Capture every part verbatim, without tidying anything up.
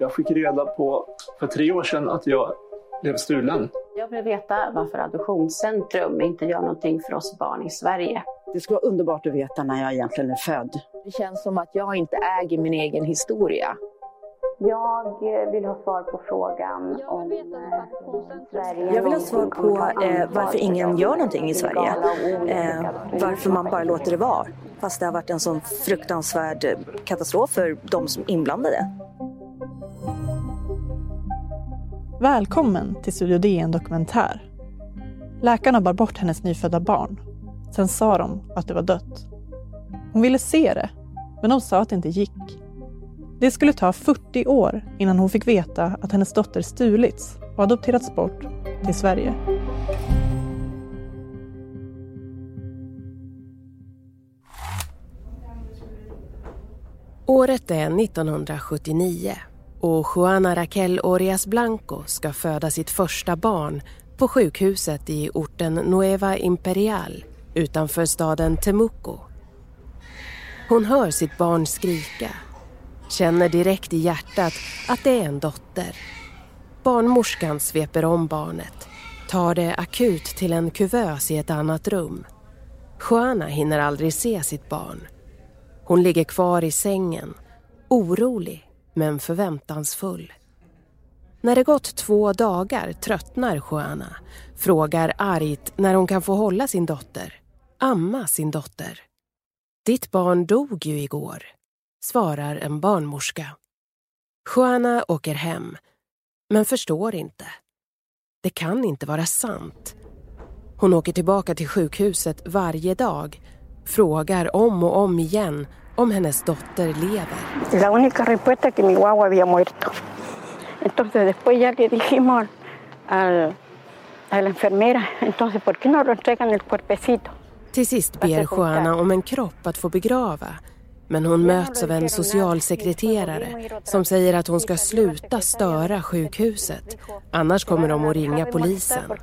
Jag fick reda på för tre år sedan att jag blev stulen. Jag vill veta varför Adoptionscentrum inte gör någonting för oss barn i Sverige. Det skulle vara underbart att veta när jag egentligen är född. Det känns som att jag inte äger min egen historia. Jag vill ha svar på frågan om Sverige. Jag vill ha svar på eh, varför ingen gör någonting i Sverige. Eh, varför man bara låter det vara. Fast det har varit en sån fruktansvärd katastrof för de som inblandade. Välkommen till Studio D N Dokumentär. Läkarna bar bort hennes nyfödda barn. Sen sa de att det var dött. Hon ville se det, men de sa att det inte gick. Det skulle ta fyrtio år innan hon fick veta att hennes dotter stulits och adopterats bort till Sverige. Året är nittonhundrasjuttionio och Juana Raquel Orias Blanco ska föda sitt första barn på sjukhuset i orten Nueva Imperial utanför staden Temuco. Hon hör sitt barn skrika. Känner direkt i hjärtat att det är en dotter. Barnmorskan sveper om barnet. Tar det akut till en kuvös i ett annat rum. Juana hinner aldrig se sitt barn. Hon ligger kvar i sängen. Orolig men förväntansfull. När det gått två dagar tröttnar Juana. Frågar argt när hon kan få hålla sin dotter. Amma sin dotter. Ditt barn dog ju igår. Svarar en barnmorska. Juana åker hem, men förstår inte. Det kan inte vara sant. Hon åker tillbaka till sjukhuset varje dag. Frågar om och om igen om hennes dotter lever. La única respuesta que mi guagua había muerto. Entonces después ya le dijimos al a la enfermera, entonces ¿por qué no lo entregan el cuerpecito? Till sist ber Juana om en kropp att få begrava. Men hon möts av en socialsekreterare som säger att hon ska sluta störa sjukhuset. Annars kommer de att ringa polisen. Jag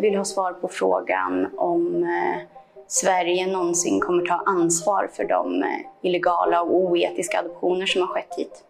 vill ha svar på frågan om Sverige någonsin kommer ta ansvar för de illegala och oetiska adoptioner som har skett hit.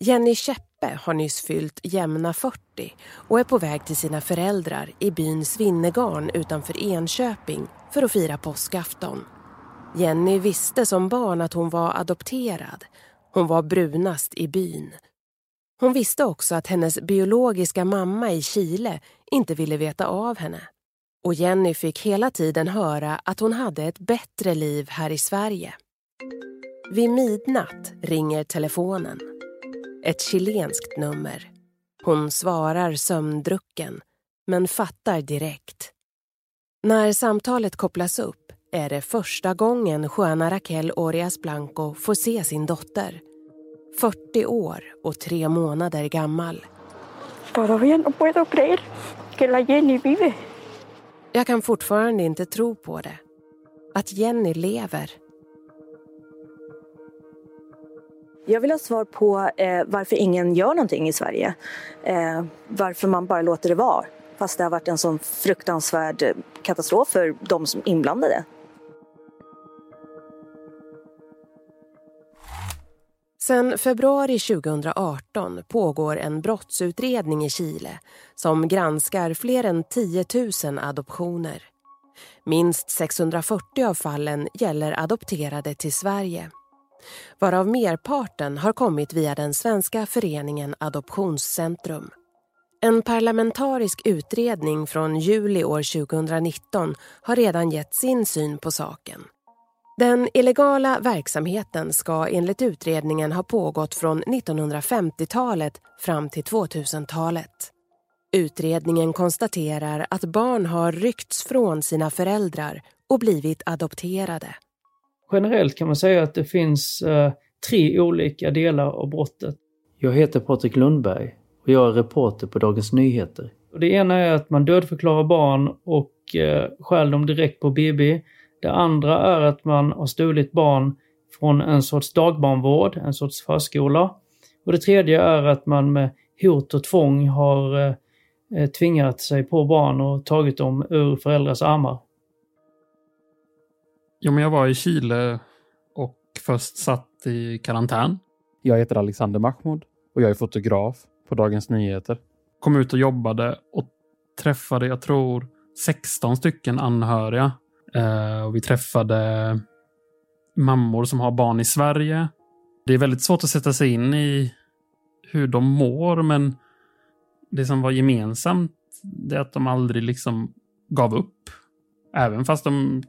Jenny Käppe har nyss fyllt jämna fyrtio och är på väg till sina föräldrar i byn Svinnegarn utanför Enköping för att fira påskafton. Jenny visste som barn att hon var adopterad. Hon var brunast i byn. Hon visste också att hennes biologiska mamma i Chile inte ville veta av henne. Och Jenny fick hela tiden höra att hon hade ett bättre liv här i Sverige. Vid midnatt ringer telefonen. Ett chilenskt nummer. Hon svarar sömndrucken, men fattar direkt. När samtalet kopplas upp är det första gången Juana Raquel Orias Blanco får se sin dotter. fyrtio år och tre månader gammal. Jag kan fortfarande inte tro på det. Att Jenny lever. Jag vill ha svar på eh, varför ingen gör någonting i Sverige. Eh, varför man bara låter det vara. Fast det har varit en sån fruktansvärd katastrof för de som inblandade. Sedan februari tjugohundraarton pågår en brottsutredning i Chile som granskar fler än tio tusen adoptioner. Minst sexhundrafyrtio av fallen gäller adopterade till Sverige. Varav merparten har kommit via den svenska föreningen Adoptionscentrum. En parlamentarisk utredning från juli år tjugohundranitton har redan gett sin syn på saken. Den illegala verksamheten ska enligt utredningen ha pågått från nittonhundrafemtiotalet fram till tvåtusentalet. Utredningen konstaterar att barn har ryckts från sina föräldrar och blivit adopterade. Generellt kan man säga att det finns eh, tre olika delar av brottet. Jag heter Patrik Lundberg och jag är reporter på Dagens Nyheter. Och det ena är att man dödförklarar barn och eh, stjäl dem direkt på B B. Det andra är att man har stulit barn från en sorts dagbarnvård, en sorts förskola. Och det tredje är att man med hot och tvång har eh, tvingat sig på barn och tagit dem ur föräldrars armar. Jo, men jag var i Chile och först satt i karantän. Jag heter Alexander Mahmoud och jag är fotograf på Dagens Nyheter. Kom ut och jobbade och träffade, jag tror, sexton stycken anhöriga. Eh, och vi träffade mammor som har barn i Sverige. Det är väldigt svårt att sätta sig in i hur de mår, men det som var gemensamt är att de aldrig liksom gav upp. Även fast de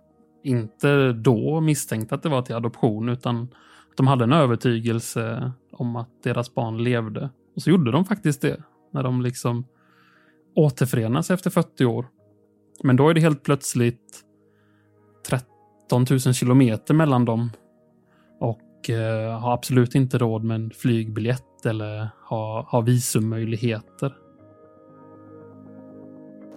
inte då misstänkte att det var till adoption, utan de hade en övertygelse om att deras barn levde. Och så gjorde de faktiskt det när de liksom återförenas efter fyrtio år. Men då är det helt plötsligt tretton tusen kilometer mellan dem och eh, har absolut inte råd med en flygbiljett eller har ha visummöjligheter.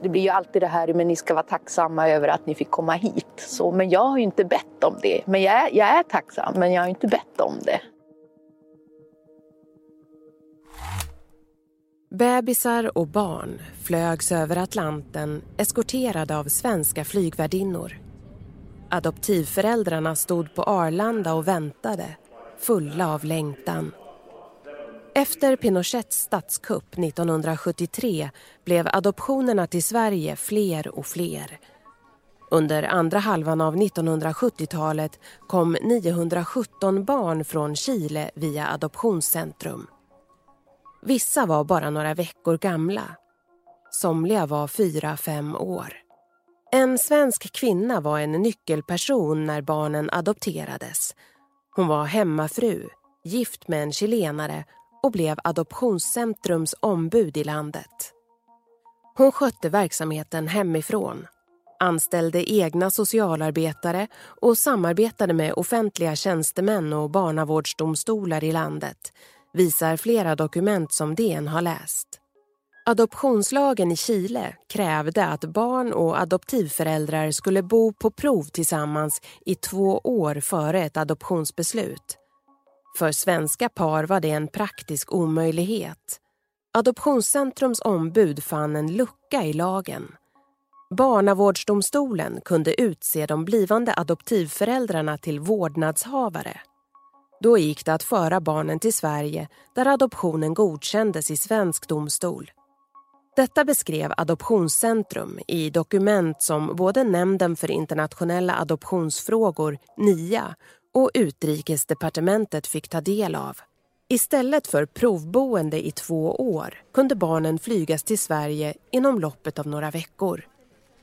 Det blir ju alltid det här, men ni ska vara tacksamma över att ni fick komma hit. Så, men jag har ju inte bett om det. Men jag är, jag är tacksam, men jag har inte bett om det. Bebisar och barn flögs över Atlanten eskorterade av svenska flygvärdinnor. Adoptivföräldrarna stod på Arlanda och väntade, fulla av längtan. Efter Pinochets statskupp nittonhundrasjuttiotre blev adoptionerna till Sverige fler och fler. Under andra halvan av nittonhundrasjuttiotalet kom niohundrasjutton barn från Chile via Adoptionscentrum. Vissa var bara några veckor gamla. Somliga var fyra, fem år. En svensk kvinna var en nyckelperson när barnen adopterades. Hon var hemmafru, gift med en chilenare och blev Adoptionscentrums ombud i landet. Hon skötte verksamheten hemifrån, anställde egna socialarbetare och samarbetade med offentliga tjänstemän och barnavårdsdomstolar i landet, visar flera dokument som D N har läst. Adoptionslagen i Chile krävde att barn och adoptivföräldrar skulle bo på prov tillsammans i två år före ett adoptionsbeslut. För svenska par var det en praktisk omöjlighet. Adoptionscentrums ombud fann en lucka i lagen. Barnavårdsdomstolen kunde utse de blivande adoptivföräldrarna till vårdnadshavare. Då gick det att föra barnen till Sverige där adoptionen godkändes i svensk domstol. Detta beskrev Adoptionscentrum i dokument som både Nämnden för internationella adoptionsfrågor, N I A, och Utrikesdepartementet fick ta del av. Istället för provboende i två år kunde barnen flygas till Sverige inom loppet av några veckor.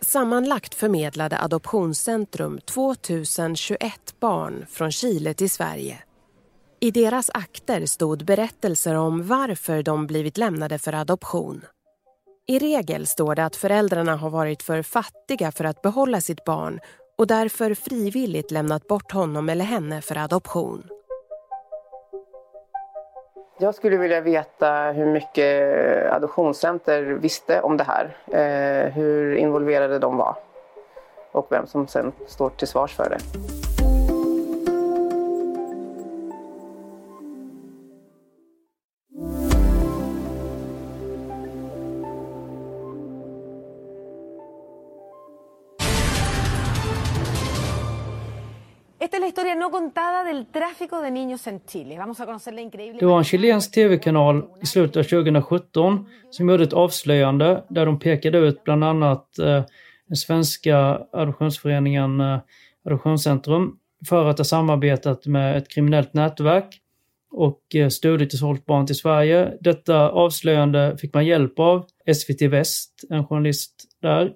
Sammanlagt förmedlade Adoptionscentrum tvåtusen tjugoett barn från Chile till Sverige. I deras akter stod berättelser om varför de blivit lämnade för adoption. I regel står det att föräldrarna har varit för fattiga för att behålla sitt barn och därför frivilligt lämnat bort honom eller henne för adoption. Jag skulle vilja veta hur mycket Adoptionscenter visste om det här. Hur involverade de var och vem som sen står till svars för det. Det var en chilensk tv-kanal i slutet av tjugosjutton som gjorde ett avslöjande där de pekade ut bland annat eh, den svenska adoptionsföreningen eh, Adoptionscentrum för att ha samarbetat med ett kriminellt nätverk och eh, stulit och sålt barn till Sverige. Detta avslöjande fick man hjälp av S V T Väst, en journalist där.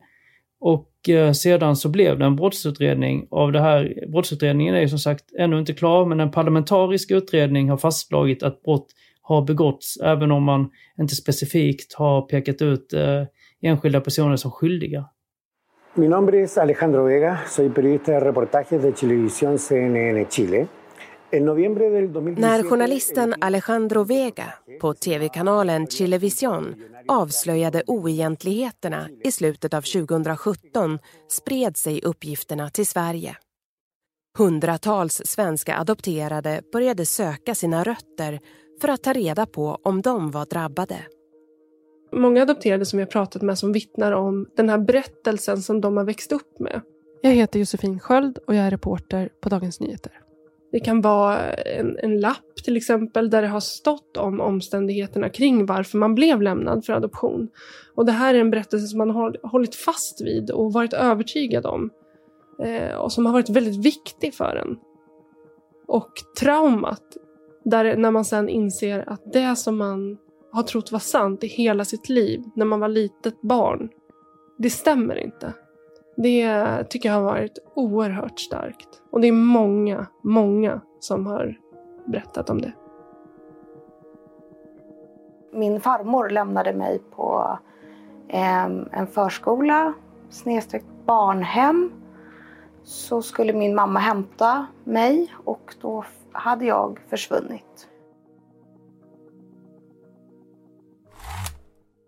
Och eh, sedan så blev det en brottsutredning av det här. Brottsutredningen är ju som sagt ännu inte klar, men en parlamentarisk utredning har fastslagit att brott har begåtts även om man inte specifikt har pekat ut eh, enskilda personer som skyldiga. Min nombre är Alejandro Vega, soy periodista de reportajes de Chilevisión C N N Chile När journalisten Alejandro Vega på tv-kanalen Chilevisión avslöjade oegentligheterna i slutet av tjugo sjutton spred sig uppgifterna till Sverige. Hundratals svenska adopterade började söka sina rötter för att ta reda på om de var drabbade. Många adopterade som jag pratat med som vittnar om den här berättelsen som de har växt upp med. Jag heter Josefin Sköld och jag är reporter på Dagens Nyheter. Det kan vara en, en lapp till exempel där det har stått om omständigheterna kring varför man blev lämnad för adoption. Och det här är en berättelse som man har hållit fast vid och varit övertygad om. Eh, och som har varit väldigt viktig för en. Och traumat, där, när man sen inser att det som man har trott var sant i hela sitt liv när man var litet barn, det stämmer inte. Det tycker jag har varit oerhört starkt. Och det är många, många som har berättat om det. Min farmor lämnade mig på eh, en förskola, snedsträckt barnhem. Så skulle min mamma hämta mig och då hade jag försvunnit.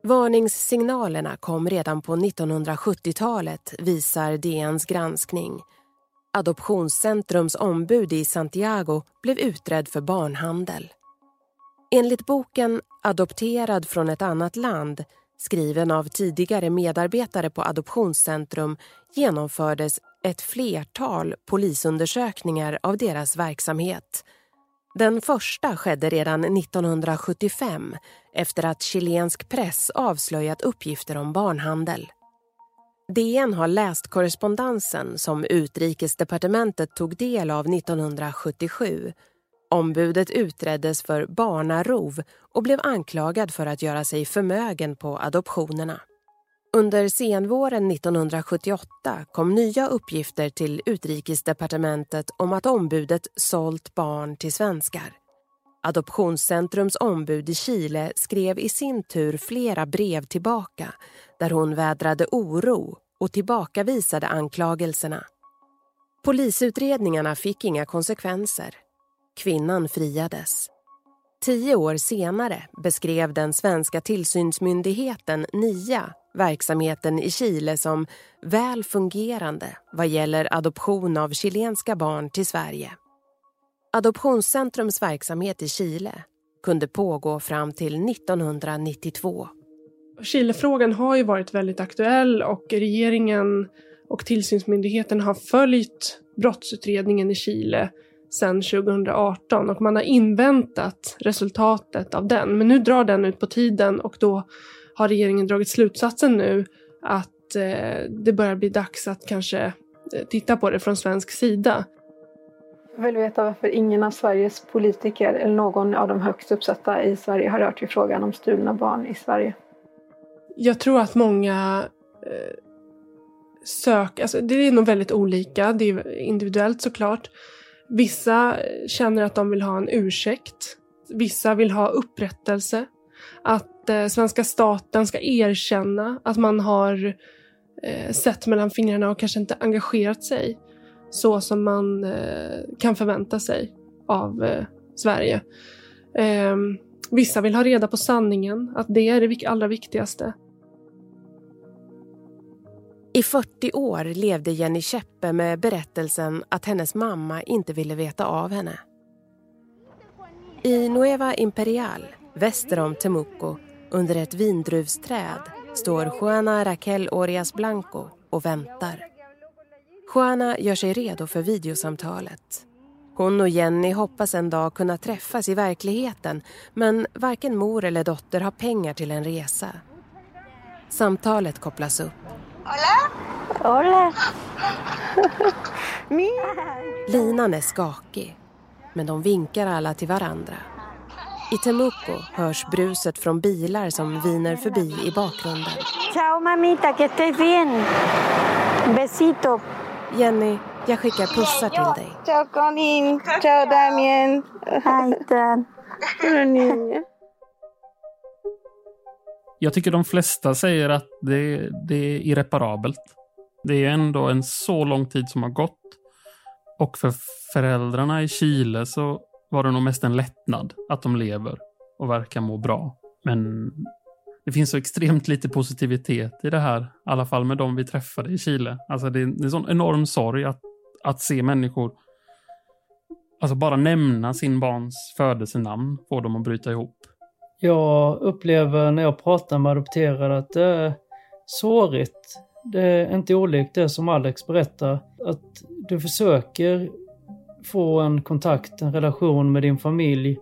Varningssignalerna kom redan på nittonhundrasjuttiotalet, visar D N:s granskning. Adoptionscentrums ombud i Santiago blev utredd för barnhandel. Enligt boken Adopterad från ett annat land, skriven av tidigare medarbetare på Adoptionscentrum, genomfördes ett flertal polisundersökningar av deras verksamhet. Den första skedde redan nittonhundrasjuttiofem efter att chilensk press avslöjat uppgifter om barnhandel. D N har läst korrespondensen som Utrikesdepartementet tog del av nittonhundrasjuttiosju. Ombudet utreddes för barnarov och blev anklagad för att göra sig förmögen på adoptionerna. Under senvåren nittonhundrasjuttioåtta kom nya uppgifter till Utrikesdepartementet om att ombudet sålt barn till svenskar. Adoptionscentrums ombud i Chile skrev i sin tur flera brev tillbaka där hon vädrade oro och tillbakavisade anklagelserna. Polisutredningarna fick inga konsekvenser. Kvinnan friades. Tio år senare beskrev den svenska tillsynsmyndigheten N I A verksamheten i Chile som väl fungerande vad gäller adoption av chilenska barn till Sverige. Adoptionscentrums verksamhet i Chile kunde pågå fram till nittonhundranittiotvå. Chilefrågan har ju varit väldigt aktuell och regeringen och tillsynsmyndigheten har följt brottsutredningen i Chile sedan tjugo arton och man har inväntat resultatet av den. Men nu drar den ut på tiden och då har regeringen dragit slutsatsen nu att eh, det börjar bli dags att kanske titta på det från svensk sida. Jag vill veta varför ingen av Sveriges politiker eller någon av de högst uppsatta i Sverige har rört vid frågan om stulna barn i Sverige. Jag tror att många eh, sök, alltså det är nog väldigt olika, det är individuellt såklart. Vissa känner att de vill ha en ursäkt, vissa vill ha upprättelse. Att eh, svenska staten ska erkänna att man har eh, sett mellan fingrarna och kanske inte engagerat sig så som man eh, kan förvänta sig av eh, Sverige. Eh, vissa vill ha reda på sanningen, att det är det allra viktigaste. I fyrtio år levde Jenny Käppe med berättelsen att hennes mamma inte ville veta av henne. I Nueva Imperial, väster om Temuco, under ett vindruvsträd, står Juana Raquel Orias Blanco och väntar. Juana gör sig redo för videosamtalet. Hon och Jenny hoppas en dag kunna träffas i verkligheten, men varken mor eller dotter har pengar till en resa. Samtalet kopplas upp. Hola? Hola. Linan är skakig, men de vinkar alla till varandra. I Temuco hörs bruset från bilar som viner förbi i bakgrunden. Ciao mamita, que estés bien. Besito. Jenny, jag skickar pussar till dig. Ciao Colin, ciao Damien. Hej. Jag tycker de flesta säger att det, det är irreparabelt. Det är ändå en så lång tid som har gått. Och för föräldrarna i Chile så var det nog mest en lättnad att de lever och verkar må bra. Men det finns så extremt lite positivitet i det här, i alla fall med de vi träffade i Chile. Alltså det är en sån enorm sorg att, att se människor, alltså bara nämna sin barns födelsenamn får dem att bryta ihop. Jag upplever när jag pratar med adopterade att det är sårigt. Det är inte olikt det som Alex berättar. Att du försöker få en kontakt, en relation med din familj.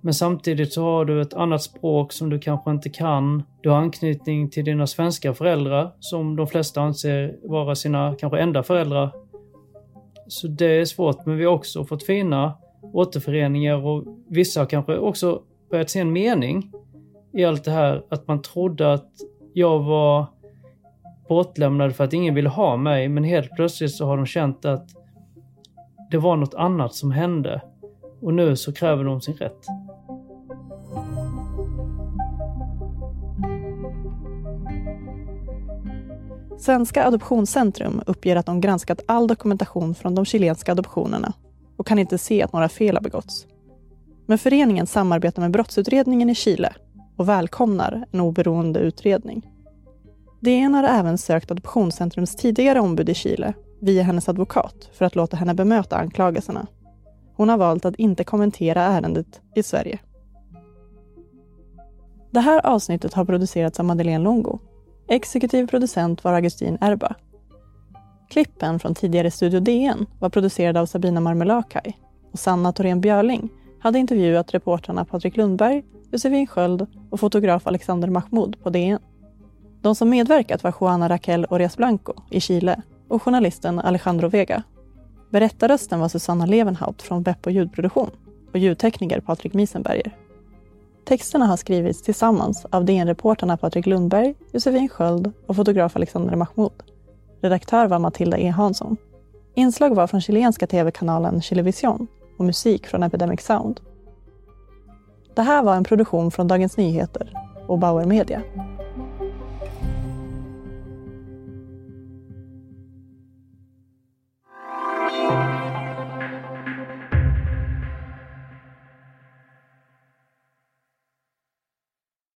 Men samtidigt så har du ett annat språk som du kanske inte kan. Du har anknytning till dina svenska föräldrar som de flesta anser vara sina kanske enda föräldrar. Så det är svårt, men vi har också fått fina återföreningar och vissa kanske också börjat se en mening i allt det här. Att man trodde att jag var bortlämnad för att ingen ville ha mig, men helt plötsligt så har de känt att det var något annat som hände och nu så kräver de sin rätt. Svenska Adoptionscentrum uppger att de granskat all dokumentation från de chilenska adoptionerna och kan inte se att några fel har begåtts. Men föreningen samarbetar med brottsutredningen i Chile och välkomnar en oberoende utredning. D N har även sökt Adoptionscentrums tidigare ombud i Chile via hennes advokat för att låta henne bemöta anklagelserna. Hon har valt att inte kommentera ärendet i Sverige. Det här avsnittet har producerats av Madeleine Longo. Exekutiv producent var Agustin Erba. Klippen från tidigare Studio D N var producerade av Sabina Marmelakaj och Sanna Torén Björling hade intervjuat reportrarna Patrik Lundberg, Josefin Sköld och fotograf Alexander Mahmoud på D N. De som medverkat var Juana Raquel Orias Blanco i Chile och journalisten Alejandro Vega. Berättarrösten var Susanna Levenhaupt från Vepp och ljudproduktion och ljudtekniker Patrik Miesenberger. Texterna har skrivits tillsammans av D N-reportarna Patrik Lundberg, Josefin Sköld och fotograf Alexander Mahmoud. Redaktör var Matilda Johansson. Inslag var från chilenska tv-kanalen Chilevisión och musik från Epidemic Sound. Det här var en produktion från Dagens Nyheter och Bauer Media.